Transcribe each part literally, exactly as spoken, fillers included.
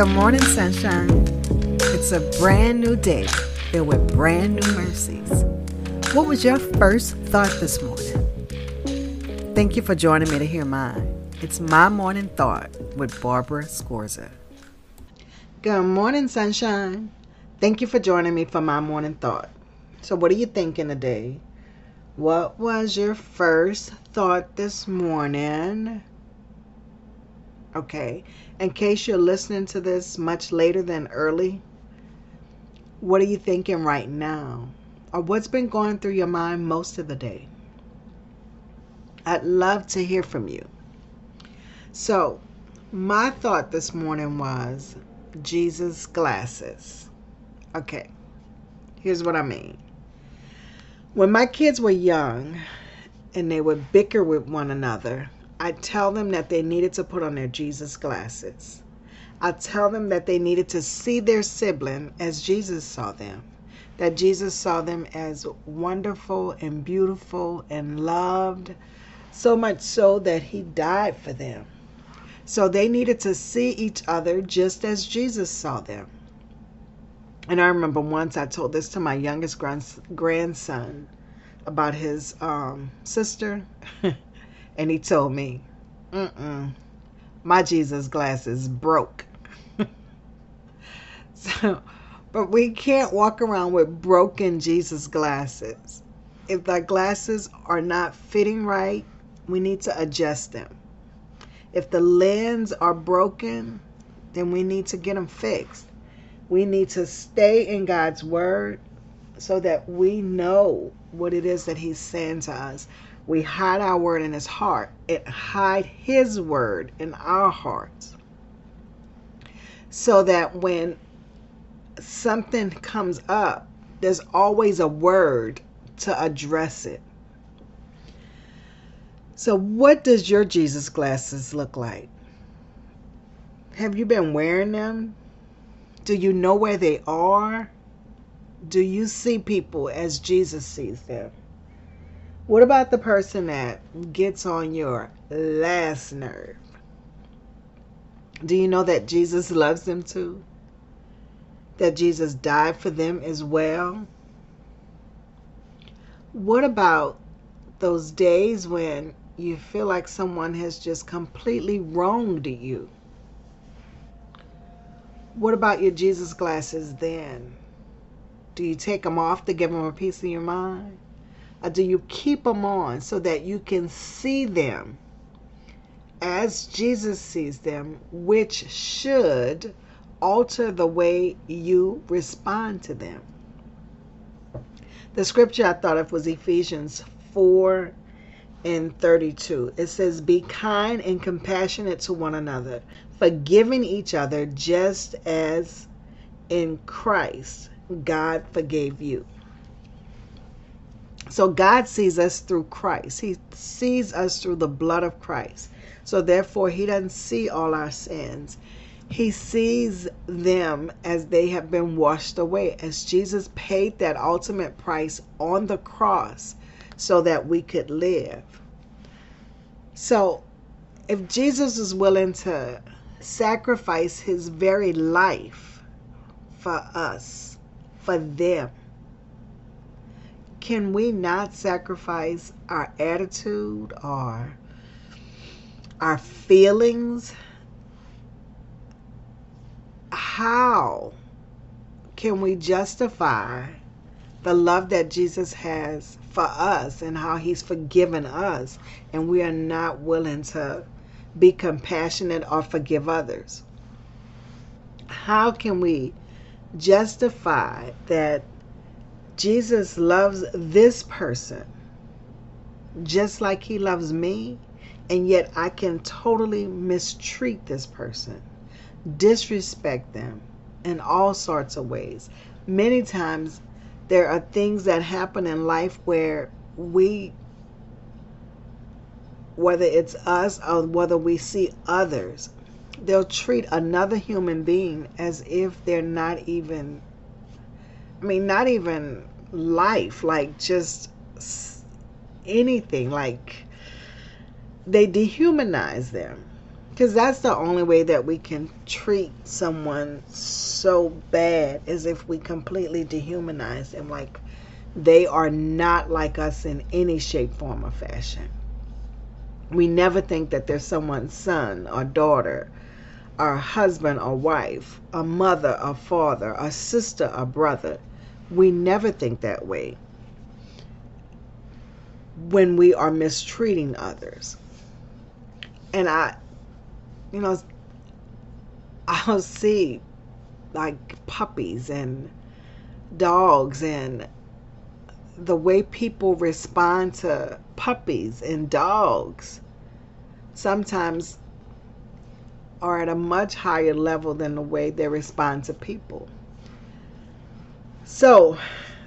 Good morning, sunshine. It's a brand new day filled with brand new mercies. What was your first thought this morning? Thank you for joining me to hear mine. It's My Morning Thought with Barbara Scorza. Good morning, sunshine. Thank you for joining me for My Morning Thought. So what are you thinking today? What was your first thought this morning? Okay, in case you're listening to this much later than early, what are you thinking right now? Or what's been going through your mind most of the day? I'd love to hear from you. So, my thought this morning was Jesus glasses. Okay, here's what I mean. When my kids were young and they would bicker with one another, I'd tell them that they needed to put on their Jesus glasses. I'd tell them that they needed to see their sibling as Jesus saw them, that Jesus saw them as wonderful and beautiful and loved, so much so that he died for them. So they needed to see each other just as Jesus saw them. And I remember once I told this to my youngest grandson about his um, sister. And he told me, mm-mm, my Jesus glasses broke. So, but we can't walk around with broken Jesus glasses. If our glasses are not fitting right, we need to adjust them. If the lens are broken, then we need to get them fixed. We need to stay in God's word so that we know what it is that he's saying to us. We hide our word in his heart and hide his word in our hearts so that when something comes up, there's always a word to address it. So what does your Jesus glasses look like? Have you been wearing them? Do you know where they are? Do you see people as Jesus sees them? What about the person that gets on your last nerve? Do you know that Jesus loves them too? That Jesus died for them as well? What about those days when you feel like someone has just completely wronged you? What about your Jesus glasses then? Do you take them off to give them a piece of your mind? Or do you keep them on so that you can see them as Jesus sees them, which should alter the way you respond to them? The scripture I thought of was Ephesians four and thirty-two. It says, be kind and compassionate to one another, forgiving each other just as in Christ God forgave you. So God sees us through Christ. He sees us through the blood of Christ. So therefore, he doesn't see all our sins. He sees them as they have been washed away, as Jesus paid that ultimate price on the cross so that we could live. So if Jesus is willing to sacrifice his very life for us, for them, can we not sacrifice our attitude or our feelings? How can we justify the love that Jesus has for us and how he's forgiven us, and we are not willing to be compassionate or forgive others? How can we justify that Jesus loves this person just like he loves me, and yet I can totally mistreat this person, disrespect them in all sorts of ways? Many times there are things that happen in life where we, whether it's us or whether we see others, they'll treat another human being as if they're not even, I mean, not even life, like just anything, like they dehumanize them. Because that's the only way that we can treat someone so bad, is if we completely dehumanize them. Like, they are not like us in any shape, form, or fashion. We never think that they're someone's son or daughter, or husband or wife, a mother or father, a sister or brother. We never think that way when we are mistreating others. And I... You know, I'll see like puppies and dogs, and the way people respond to puppies and dogs sometimes are at a much higher level than the way they respond to people. So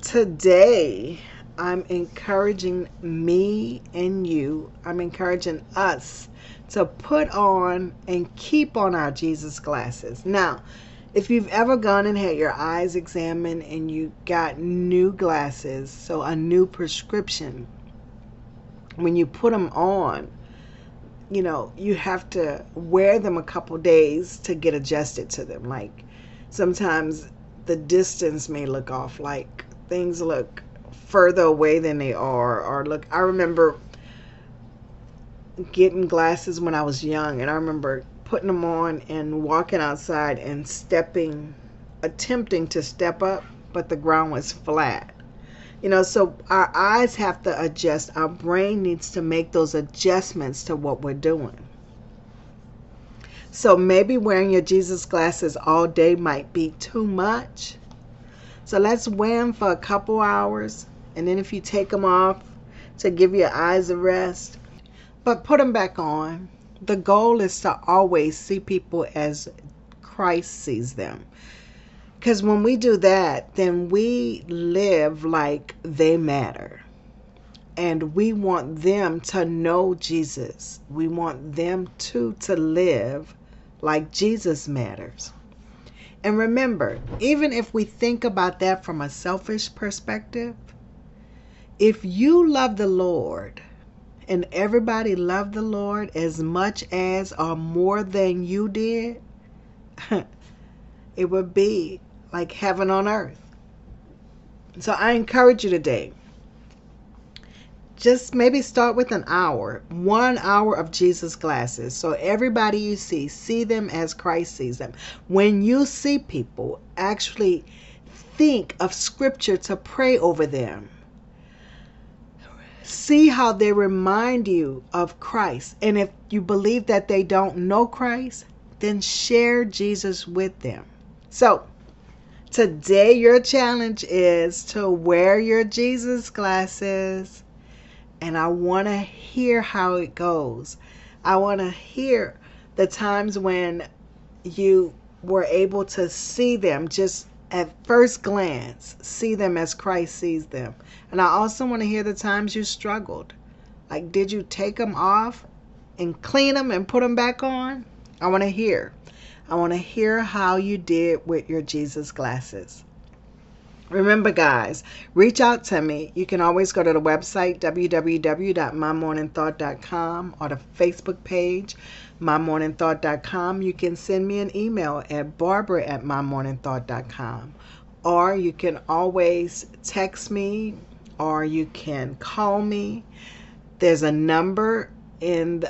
today I'm encouraging me and you, I'm encouraging us to put on and keep on our Jesus glasses. Now, if you've ever gone and had your eyes examined and you got new glasses, so a new prescription, when you put them on, you know, you have to wear them a couple days to get adjusted to them. Like, sometimes the distance may look off, like things look further away than they are, or look, I remember getting glasses when I was young, and I remember putting them on and walking outside and stepping, attempting to step up, but the ground was flat. You know, so our eyes have to adjust. Our brain needs to make those adjustments to what we're doing. So maybe wearing your Jesus glasses all day might be too much. So let's wear them for a couple hours, and then if you take them off to give your eyes a rest, but put them back on. The goal is to always see people as Christ sees them. Because when we do that, then we live like they matter. And we want them to know Jesus. We want them too to live like Jesus matters. And remember, even if we think about that from a selfish perspective, if you love the Lord, and everybody loved the Lord as much as or more than you did, it would be like heaven on earth. So I encourage you today, just maybe start with an hour, one hour of Jesus glasses. So everybody you see, see them as Christ sees them. When you see people, actually think of scripture to pray over them. See how they remind you of Christ. And if you believe that they don't know Christ, then share Jesus with them. So today your challenge is to wear your Jesus glasses. And I want to hear how it goes. I want to hear the times when you were able to see them just at first glance, see them as Christ sees them. And I also want to hear the times you struggled. Like, did you take them off and clean them and put them back on? I want to hear. I want to hear how you did with your Jesus glasses. Remember, guys, reach out to me. You can always go to the website, w w w dot my morning thought dot com, or the Facebook page, my morning thought dot com. You can send me an email at barbara at my morning thought dot com, or you can always text me, or you can call me. There's a number in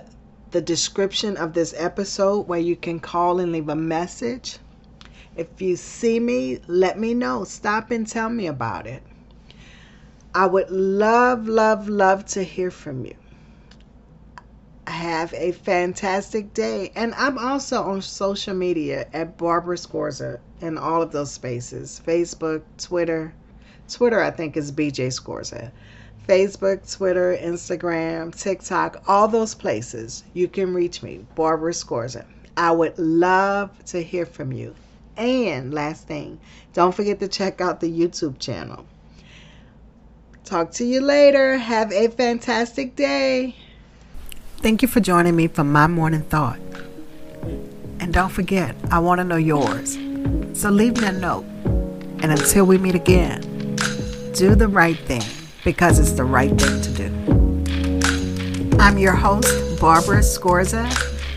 the description of this episode where you can call and leave a message. If you see me, let me know. Stop and tell me about it. I would love, love, love to hear from you. Have a fantastic day. And I'm also on social media at Barbara Scorza in all of those spaces. Facebook, Twitter. Twitter, I think, is B J Scorza. Facebook, Twitter, Instagram, TikTok, all those places. You can reach me, Barbara Scorza. I would love to hear from you. And last thing, don't forget to check out the YouTube channel. Talk to you later. Have a fantastic day. Thank you for joining me for My Morning Thought. And don't forget, I want to know yours. So leave me a note. And until we meet again, do the right thing, because it's the right thing to do. I'm your host, Barbara Scorza.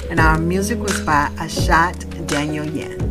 and our music was by Ashat Daniel Yen.